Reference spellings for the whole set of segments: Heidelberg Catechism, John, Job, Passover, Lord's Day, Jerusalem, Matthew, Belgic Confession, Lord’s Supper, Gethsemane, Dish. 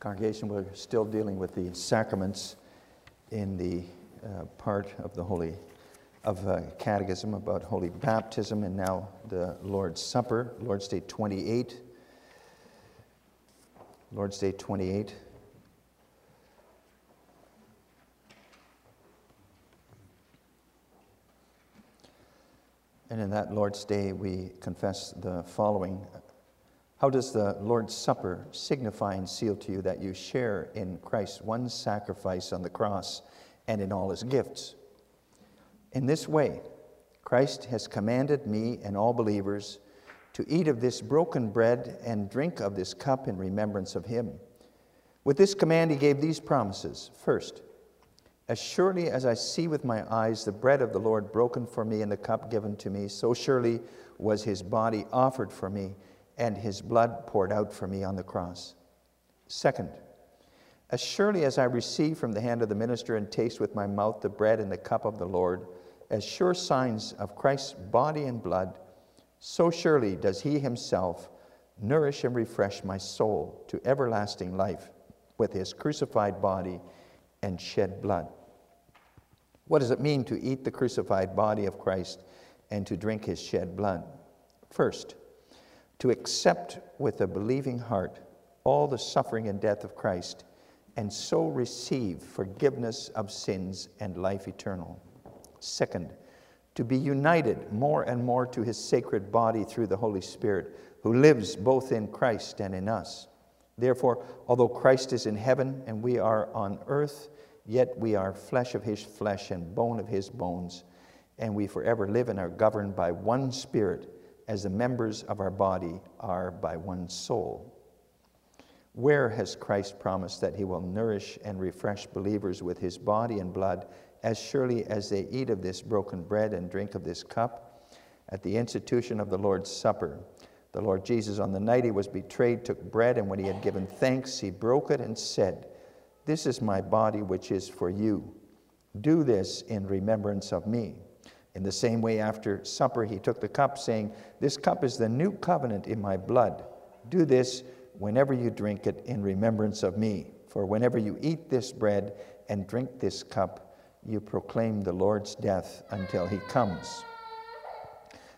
Congregation, we're still dealing with the sacraments in the part of the Catechism about Holy Baptism, and now the Lord's Supper, Lord's Day 28. Lord's Day 28. And in that Lord's Day, we confess the following. How does the Lord's Supper signify and seal to you that you share in Christ's one sacrifice on the cross and in all his gifts? In this way, Christ has commanded me and all believers to eat of this broken bread and drink of this cup in remembrance of him. With this command, he gave these promises. First, as surely as I see with my eyes the bread of the Lord broken for me and the cup given to me, so surely was his body offered for me and his blood poured out for me on the cross. Second, as surely as I receive from the hand of the minister and taste with my mouth the bread and the cup of the Lord, as sure signs of Christ's body and blood, so surely does he himself nourish and refresh my soul to everlasting life with his crucified body and shed blood. What does it mean to eat the crucified body of Christ and to drink his shed blood? First, to accept with a believing heart all the suffering and death of Christ and so receive forgiveness of sins and life eternal. Second, to be united more and more to his sacred body through the Holy Spirit, who lives both in Christ and in us. Therefore, although Christ is in heaven and we are on earth, yet we are flesh of his flesh and bone of his bones, and we forever live and are governed by one Spirit, as the members of our body are by one soul. Where has Christ promised that he will nourish and refresh believers with his body and blood, as surely as they eat of this broken bread and drink of this cup? At the institution of the Lord's Supper, the Lord Jesus, on the night he was betrayed, took bread, and when he had given thanks, he broke it and said, "This is my body, which is for you. Do this in remembrance of me." In the same way, after supper, he took the cup, saying, "This cup is the new covenant in my blood. Do this whenever you drink it in remembrance of me. For whenever you eat this bread and drink this cup, you proclaim the Lord's death until he comes."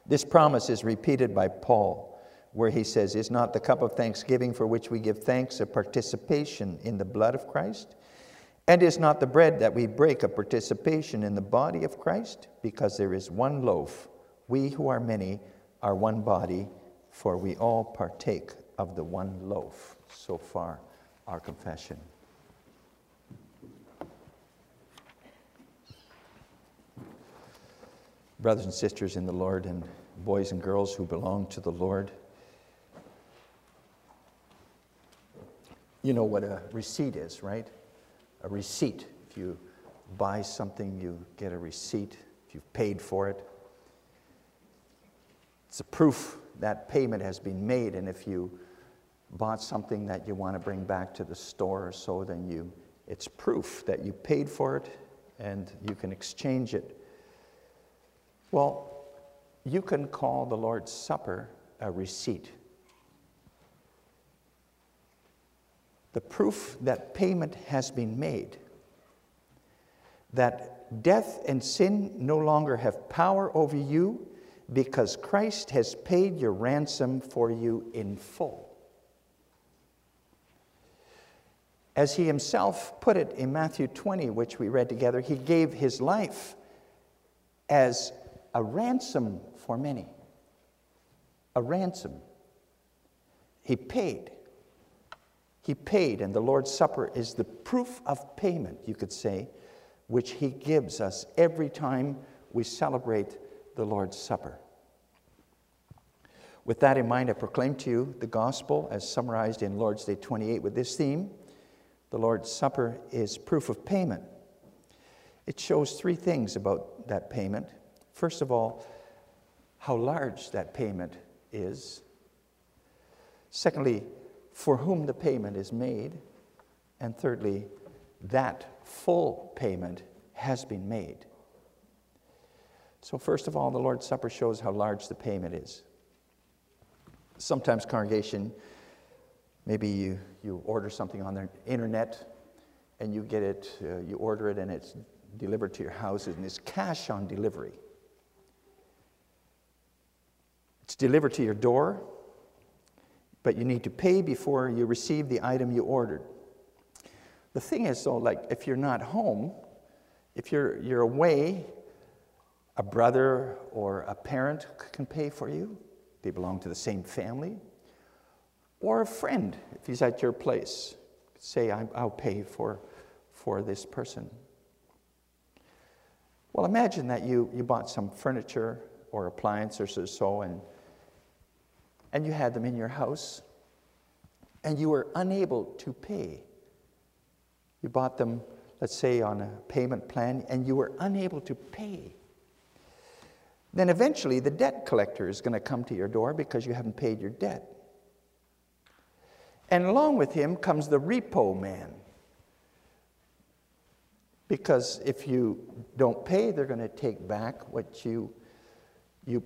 This promise is repeated by Paul, where he says, "Is not the cup of thanksgiving for which we give thanks a participation in the blood of Christ? And is not the bread that we break a participation in the body of Christ? Because there is one loaf. We who are many are one body, for we all partake of the one loaf." So far, our confession. Brothers and sisters in the Lord, and boys and girls who belong to the Lord, you know what a receipt is, right? A receipt. If you buy something, you get a receipt. If you've paid for it, it's a proof that payment has been made. And if you bought something that you want to bring back to the store or so, then it's proof that you paid for it and you can exchange it. Well, you can call the Lord's Supper a receipt. The proof that payment has been made, that death and sin no longer have power over you because Christ has paid your ransom for you in full. As he himself put it in Matthew 20, which we read together, he gave his life as a ransom for many. A ransom. He paid. He paid, and the Lord's Supper is the proof of payment, you could say, which he gives us every time we celebrate the Lord's Supper. With that in mind, I proclaim to you the gospel as summarized in Lord's Day 28 with this theme: the Lord's Supper is proof of payment. It shows three things about that payment. First of all, how large that payment is. Secondly, for whom the payment is made, and thirdly, that full payment has been made. So first of all, the Lord's Supper shows how large the payment is. Sometimes, congregation, maybe you you order something on the internet and you get it, you order it and it's delivered to your house, and it's cash on delivery. It's delivered to your door, but you need to pay before you receive the item you ordered. The thing is, though, like if you're not home, if you're away, a brother or a parent can pay for you. They belong to the same family. Or a friend, if he's at your place, say, I'll pay for this person. Well, imagine that you bought some furniture or appliances or so, and you had them in your house, and you were unable to pay. You bought them, let's say, on a payment plan, and you were unable to pay. Then eventually the debt collector is going to come to your door because you haven't paid your debt. And along with him comes the repo man. Because if you don't pay, they're going to take back what you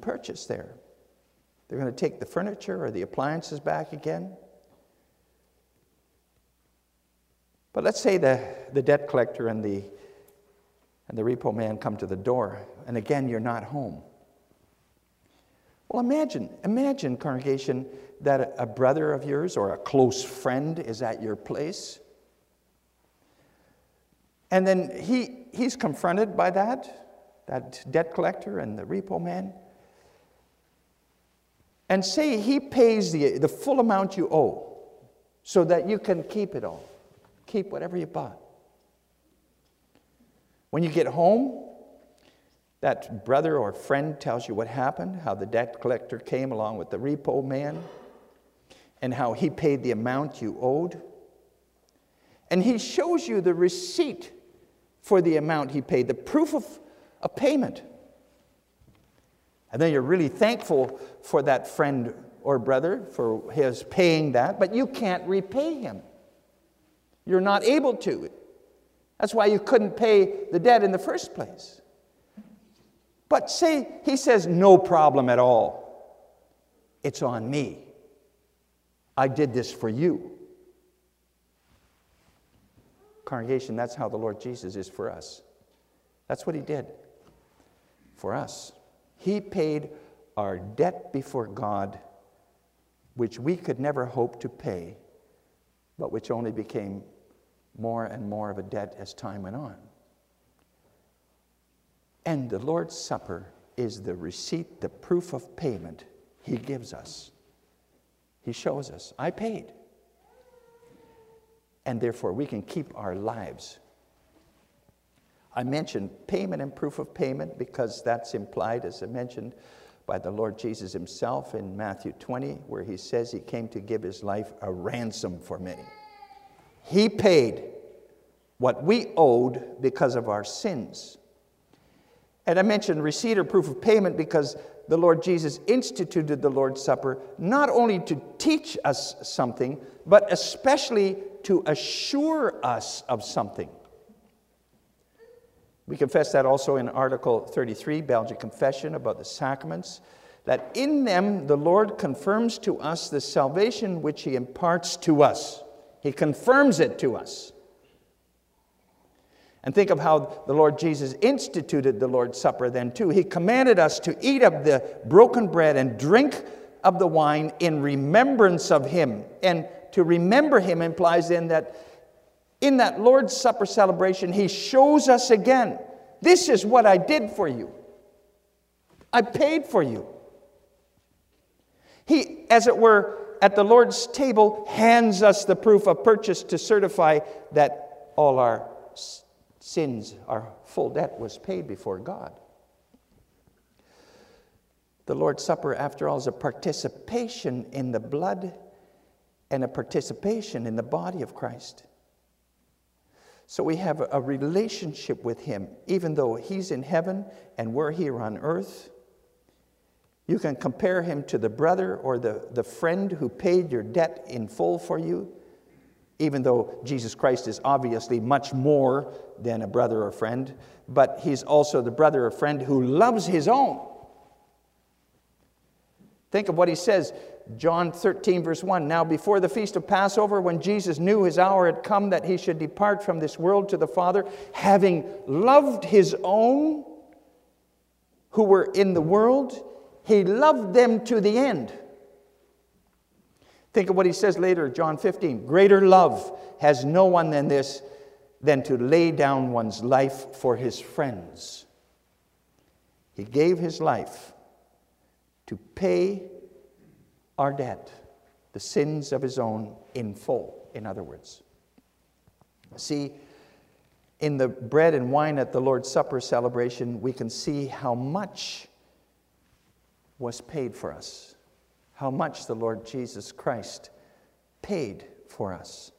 purchased there. They're going to take the furniture or the appliances back again. But let's say the debt collector and the repo man come to the door, and again, you're not home. Well, imagine, congregation, that a brother of yours or a close friend is at your place, and then he's confronted by that debt collector and the repo man, and say he pays the full amount you owe so that you can keep it all, keep whatever you bought. When you get home, that brother or friend tells you what happened, how the debt collector came along with the repo man, and how he paid the amount you owed. And he shows you the receipt for the amount he paid, the proof of a payment. And then you're really thankful for that friend or brother, for his paying that, but you can't repay him. You're not able to. That's why you couldn't pay the debt in the first place. But say, he says, no problem at all. It's on me. I did this for you. Congregation, that's how the Lord Jesus is for us. That's what he did for us. He paid our debt before God, which we could never hope to pay, but which only became more and more of a debt as time went on. And the Lord's Supper is the receipt, the proof of payment he gives us. He shows us, I paid. And therefore, we can keep our lives. I mentioned payment and proof of payment because that's implied, as I mentioned, by the Lord Jesus himself in Matthew 20, where he says he came to give his life a ransom for many. He paid what we owed because of our sins. And I mentioned receipt or proof of payment because the Lord Jesus instituted the Lord's Supper not only to teach us something, but especially to assure us of something. We confess that also in Article 33, Belgic Confession, about the sacraments, that in them the Lord confirms to us the salvation which he imparts to us. He confirms it to us. And think of how the Lord Jesus instituted the Lord's Supper then too. He commanded us to eat of the broken bread and drink of the wine in remembrance of him. And to remember him implies then that in that Lord's Supper celebration, he shows us again, this is what I did for you. I paid for you. He, as it were, at the Lord's table, hands us the proof of purchase to certify that all our sins, our full debt, was paid before God. The Lord's Supper, after all, is a participation in the blood and a participation in the body of Christ. So we have a relationship with him, even though he's in heaven and we're here on earth. You can compare him to the brother or the friend who paid your debt in full for you, even though Jesus Christ is obviously much more than a brother or friend, but he's also the brother or friend who loves his own. Think of what he says, John 13, verse 1. Now before the feast of Passover, when Jesus knew his hour had come that he should depart from this world to the Father, having loved his own who were in the world, he loved them to the end. Think of what he says later, John 15. Greater love has no one than this, than to lay down one's life for his friends. He gave his life to pay our debt, the sins of his own in full, in other words. See, in the bread and wine at the Lord's Supper celebration, we can see how much was paid for us, how much the Lord Jesus Christ paid for us.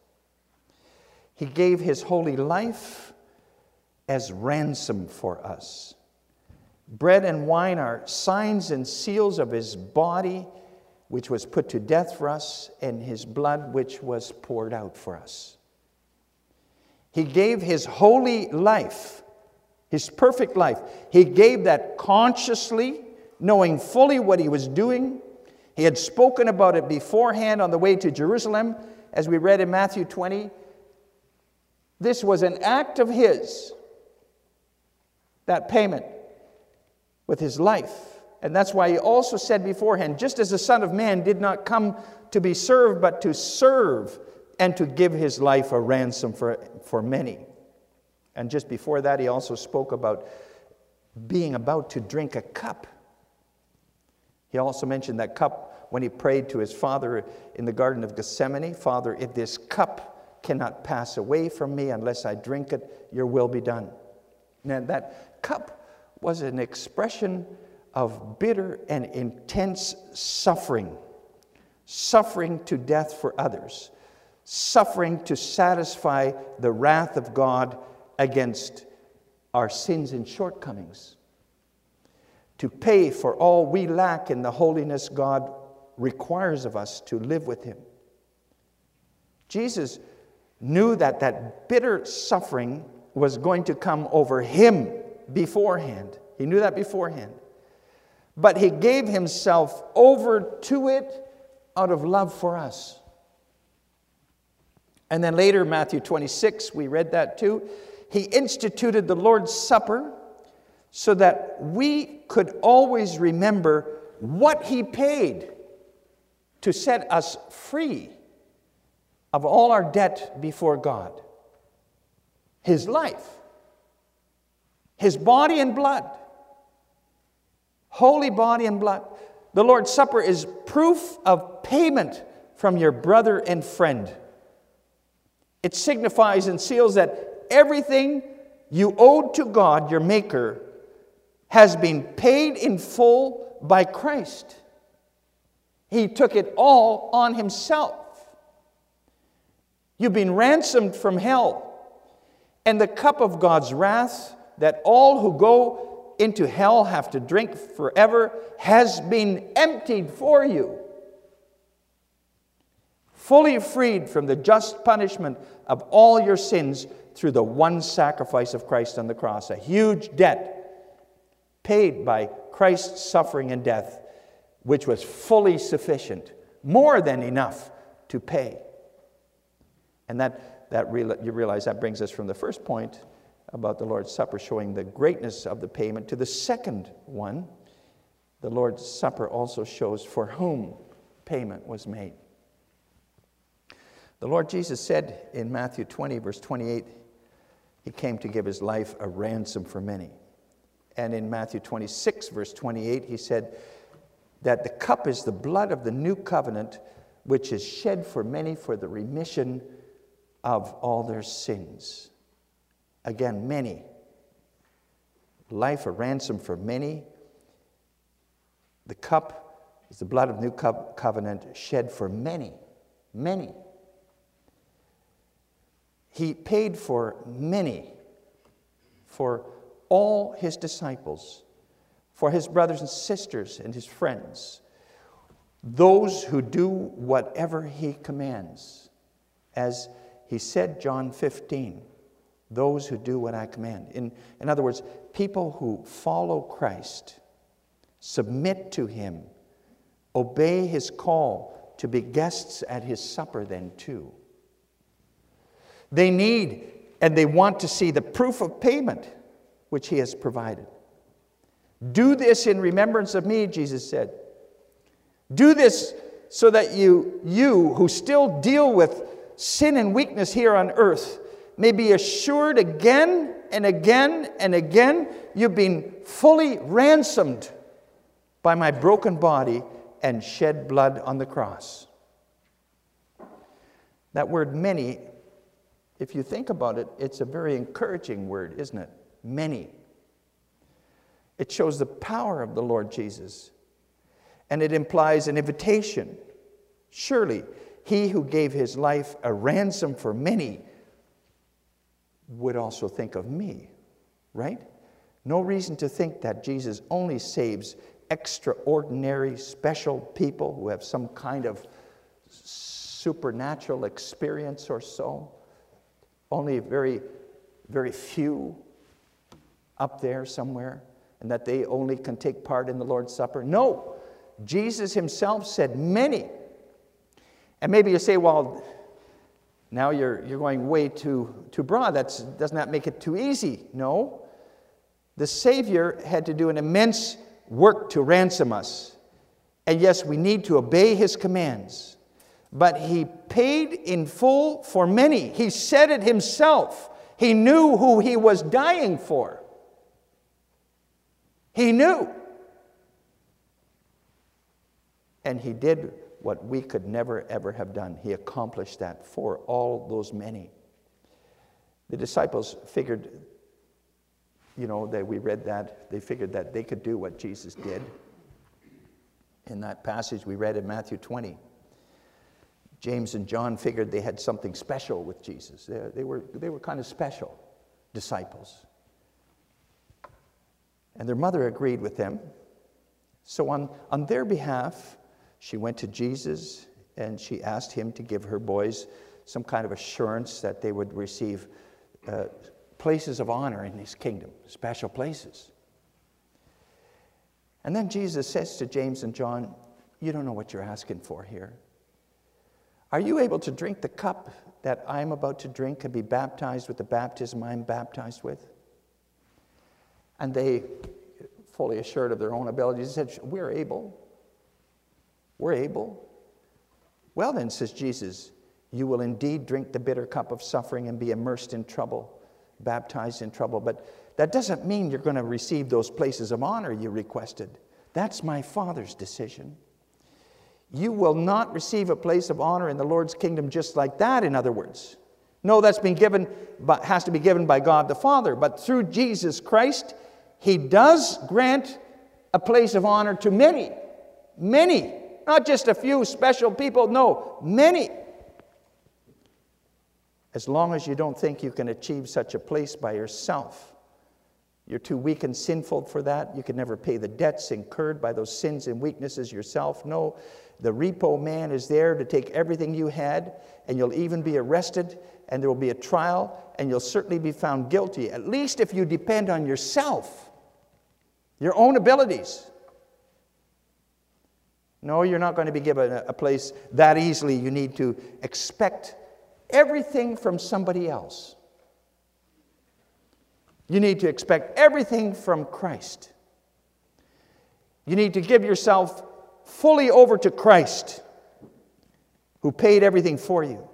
He gave his holy life as ransom for us. Bread and wine are signs and seals of his body, which was put to death for us, and his blood, which was poured out for us. He gave his holy life, his perfect life. He gave that consciously, knowing fully what he was doing. He had spoken about it beforehand on the way to Jerusalem, as we read in Matthew 20. This was an act of his, that payment with his life. And that's why he also said beforehand, just as the Son of Man did not come to be served, but to serve and to give his life a ransom for many. And just before that, he also spoke about being about to drink a cup. He also mentioned that cup when he prayed to his Father in the Garden of Gethsemane, Father, if this cup cannot pass away from me unless I drink it, your will be done. Now that cup was an expression of bitter and intense suffering. Suffering to death for others. Suffering to satisfy the wrath of God against our sins and shortcomings. To pay for all we lack in the holiness God requires of us to live with him. Jesus knew that that bitter suffering was going to come over him beforehand. He knew that beforehand. But he gave himself over to it out of love for us. And then later, Matthew 26, we read that too. He instituted the Lord's Supper so that we could always remember what he paid to set us free of all our debt before God. His life, his body and blood, holy body and blood. The Lord's Supper is proof of payment from your brother and friend. It signifies and seals that everything you owed to God, your Maker, has been paid in full by Christ. He took it all on himself. You've been ransomed from hell. And the cup of God's wrath that all who go into hell have to drink forever has been emptied for you. Fully freed from the just punishment of all your sins through the one sacrifice of Christ on the cross. A huge debt paid by Christ's suffering and death, which was fully sufficient, more than enough to pay. And you realize that brings us from the first point about the Lord's Supper showing the greatness of the payment to the second one. The Lord's Supper also shows for whom payment was made. The Lord Jesus said in Matthew 20, verse 28, he came to give his life a ransom for many. And in Matthew 26, verse 28, he said that the cup is the blood of the new covenant, which is shed for many for the remission of all their sins. Again, many. Life a ransom for many. The cup is the blood of the new covenant shed for many. Many. He paid for many. For all his disciples. For his brothers and sisters and his friends. Those who do whatever he commands. As he said, John 15, those who do what I command. In other words, people who follow Christ, submit to him, obey his call to be guests at his supper then too. They need and they want to see the proof of payment which he has provided. Do this in remembrance of me, Jesus said. Do this so that you who still deal with sin and weakness here on earth may be assured again and again and again you've been fully ransomed by my broken body and shed blood on the cross. That word many, if you think about it, it's a very encouraging word, isn't it? Many. It shows the power of the Lord Jesus. And it implies an invitation. Surely, he who gave his life a ransom for many would also think of me, right? No reason to think that Jesus only saves extraordinary, special people who have some kind of supernatural experience or so. Only very, very few up there somewhere, and that they only can take part in the Lord's Supper. No, Jesus himself said many. And maybe you say, well, now you're going way too broad. That does not make it too easy. No, the Savior had to do an immense work to ransom us. And yes, we need to obey his commands. But he paid in full for many. He said it himself. He knew who he was dying for. He knew. And he did what we could never, ever have done. He accomplished that for all those many. The disciples figured, you know, that we read that, they figured that they could do what Jesus did. In that passage we read in Matthew 20, James and John figured they had something special with Jesus. They were kind of special disciples. And their mother agreed with them. So on their behalf, she went to Jesus and she asked him to give her boys some kind of assurance that they would receive places of honor in his kingdom, special places. And then Jesus says to James and John, you don't know what you're asking for here. Are you able to drink the cup that I'm about to drink and be baptized with the baptism I'm baptized with? And they, fully assured of their own abilities, said, we're able. We're able. Well then, says Jesus, you will indeed drink the bitter cup of suffering and be immersed in trouble, baptized in trouble. But that doesn't mean you're going to receive those places of honor you requested. That's my Father's decision. You will not receive a place of honor in the Lord's kingdom just like that, in other words. No, that's been given, but has to be given by God the Father. But through Jesus Christ, he does grant a place of honor to many, many, not just a few special people, no, many. As long as you don't think you can achieve such a place by yourself, you're too weak and sinful for that. You can never pay the debts incurred by those sins and weaknesses yourself. No, the repo man is there to take everything you had, and you'll even be arrested, and there will be a trial, and you'll certainly be found guilty, at least if you depend on yourself, your own abilities. No, you're not going to be given a place that easily. You need to expect everything from somebody else. You need to expect everything from Christ. You need to give yourself fully over to Christ, who paid everything for you.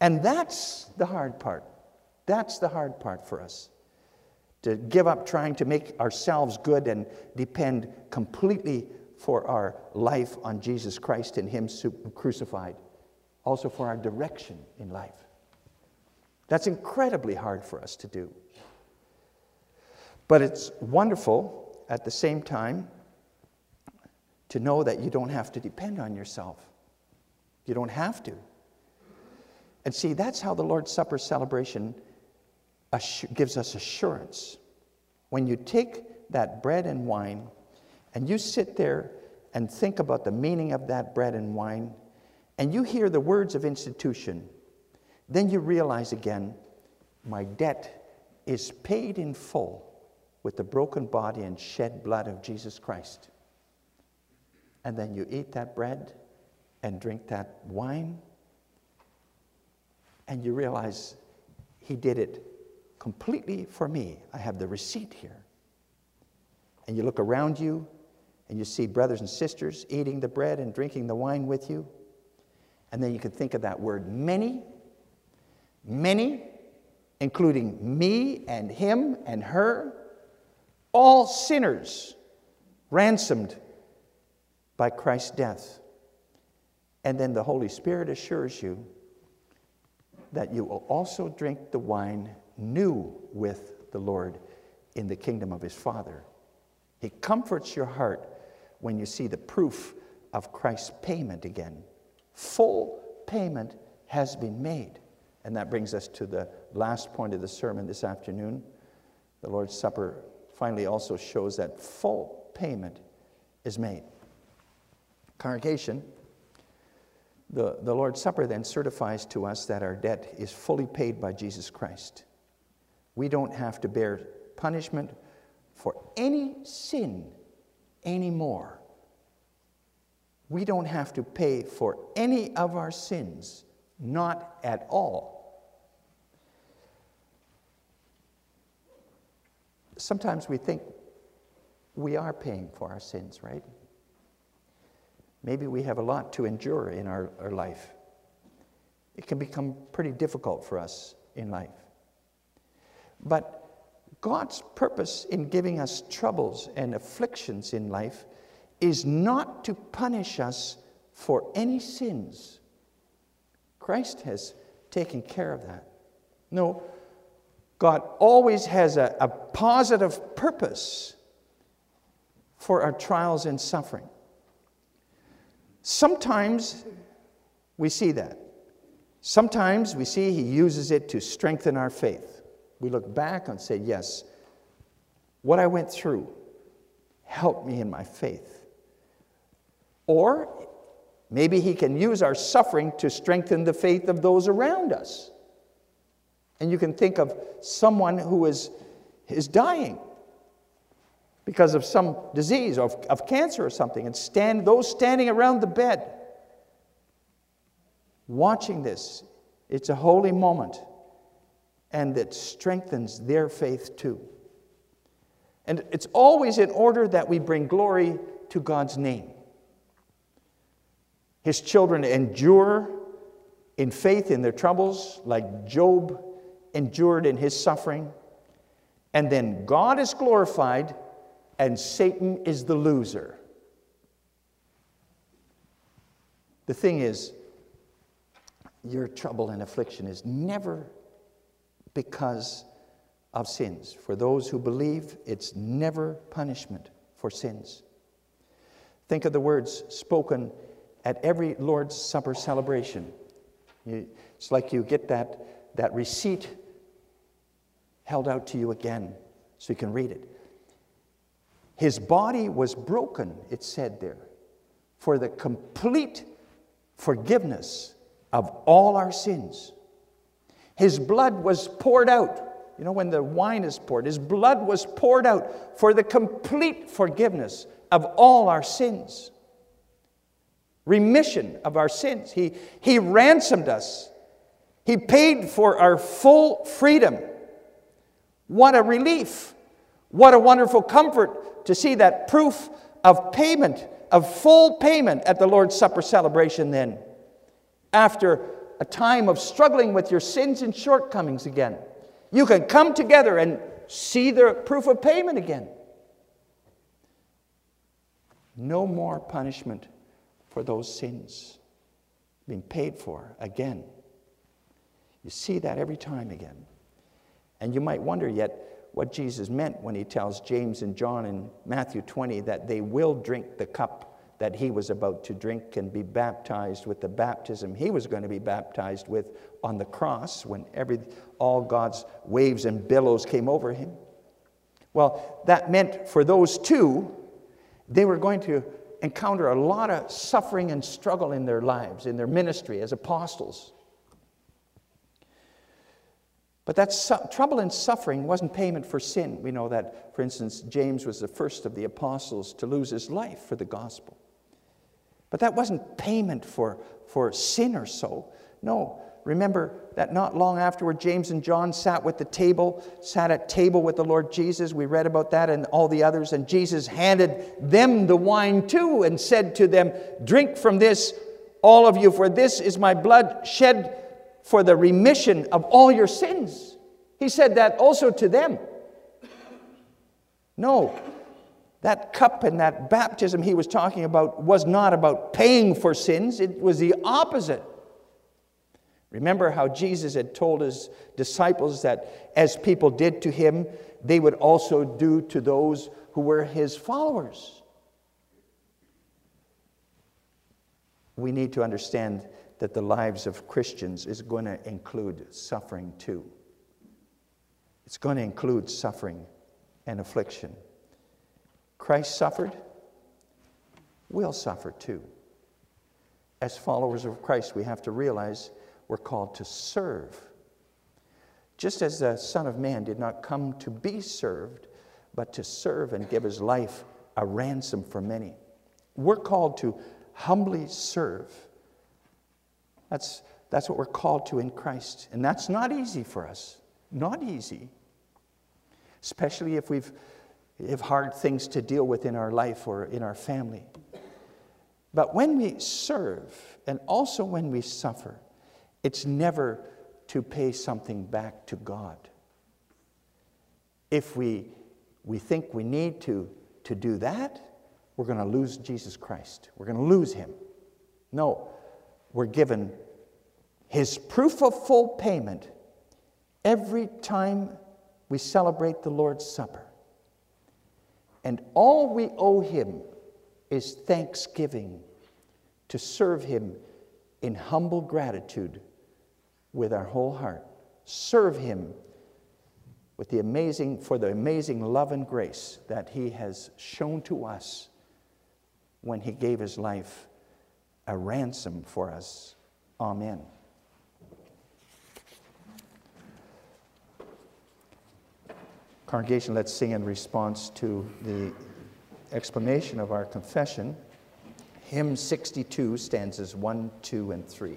And that's the hard part. That's the hard part for us. To give up trying to make ourselves good and depend completely for our life on Jesus Christ and him crucified. Also for our direction in life. That's incredibly hard for us to do. But it's wonderful at the same time to know that you don't have to depend on yourself. You don't have to. And see, that's how the Lord's Supper celebration gives us assurance. When you take that bread and wine and you sit there and think about the meaning of that bread and wine and you hear the words of institution, then you realize again, my debt is paid in full with the broken body and shed blood of Jesus Christ. and then you eat that bread and drink that wine, and you realize he did it completely for me. I have the receipt here. And you look around you, and you see brothers and sisters eating the bread and drinking the wine with you. And then you can think of that word many, many, including me and him and her, all sinners ransomed by Christ's death. And then the Holy Spirit assures you that you will also drink the wine new with the Lord in the kingdom of his Father. He comforts your heart when you see the proof of Christ's payment again. Full payment has been made. And that brings us to the last point of the sermon this afternoon. The Lord's Supper finally also shows that full payment is made. Congregation, the Lord's Supper then certifies to us that our debt is fully paid by Jesus Christ. We don't have to bear punishment for any sin anymore. We don't have to pay for any of our sins, not at all. Sometimes we think we are paying for our sins, right? Maybe we have a lot to endure in our life. It can become pretty difficult for us in life. But God's purpose in giving us troubles and afflictions in life is not to punish us for any sins. Christ has taken care of that. No, God always has a positive purpose for our trials and suffering. Sometimes we see that. Sometimes we see he uses it to strengthen our faith. We look back and say, yes, what I went through helped me in my faith. Or maybe he can use our suffering to strengthen the faith of those around us. And you can think of someone who is dying because of some disease, of cancer or something, and those standing around the bed watching this. It's a holy moment. And that strengthens their faith too. And it's always in order that we bring glory to God's name. His children endure in faith in their troubles, like Job endured in his suffering. And then God is glorified, and Satan is the loser. The thing is, your trouble and affliction is never because of sins. For those who believe, it's never punishment for sins. Think of the words spoken at every Lord's Supper celebration. It's like you get that receipt held out to you again so you can read it. His body was broken, it said there, for the complete forgiveness of all our sins. His blood was poured out. You know, when the wine is poured, his blood was poured out for the complete forgiveness of all our sins. Remission of our sins. He ransomed us. He paid for our full freedom. What a relief. What a wonderful comfort to see that proof of payment, of full payment at the Lord's Supper celebration then. After a time of struggling with your sins and shortcomings again. You can come together and see the proof of payment again. No more punishment for those sins being paid for again. You see that every time again. And you might wonder yet what Jesus meant when he tells James and John in Matthew 20 that they will drink the cup that he was about to drink and be baptized with the baptism he was going to be baptized with on the cross when all God's waves and billows came over him. Well, that meant for those two, they were going to encounter a lot of suffering and struggle in their lives, in their ministry as apostles. But that trouble and suffering wasn't payment for sin. We know that, for instance, James was the first of the apostles to lose his life for the gospel. But that wasn't payment for sin or so. No. Remember that not long afterward, James and John sat at table with the Lord Jesus. We read about that and all the others. And Jesus handed them the wine too and said to them, "Drink from this, all of you, for this is my blood shed for the remission of all your sins." He said that also to them. No, that cup and that baptism he was talking about was not about paying for sins. It was the opposite. Remember how Jesus had told his disciples that as people did to him, they would also do to those who were his followers. We need to understand that the lives of Christians is going to include suffering too. It's going to include suffering and affliction. Christ suffered. We'll suffer too. As followers of Christ, we have to realize we're called to serve. Just as the Son of Man did not come to be served, but to serve and give his life a ransom for many. We're called to humbly serve. That's what we're called to in Christ. And that's not easy for us. Not easy. Especially if we have hard things to deal with in our life or in our family. But when we serve, and also when we suffer, it's never to pay something back to God. If we think we need to do that, we're going to lose Jesus Christ. We're going to lose him. No, we're given his proof of full payment every time we celebrate the Lord's Supper. And all we owe him is thanksgiving, to serve him in humble gratitude with our whole heart. Serve him with the amazing love and grace that he has shown to us when he gave his life a ransom for us. Amen. Congregation, let's sing in response to the explanation of our confession. Hymn 62, stanzas 1, 2, and 3.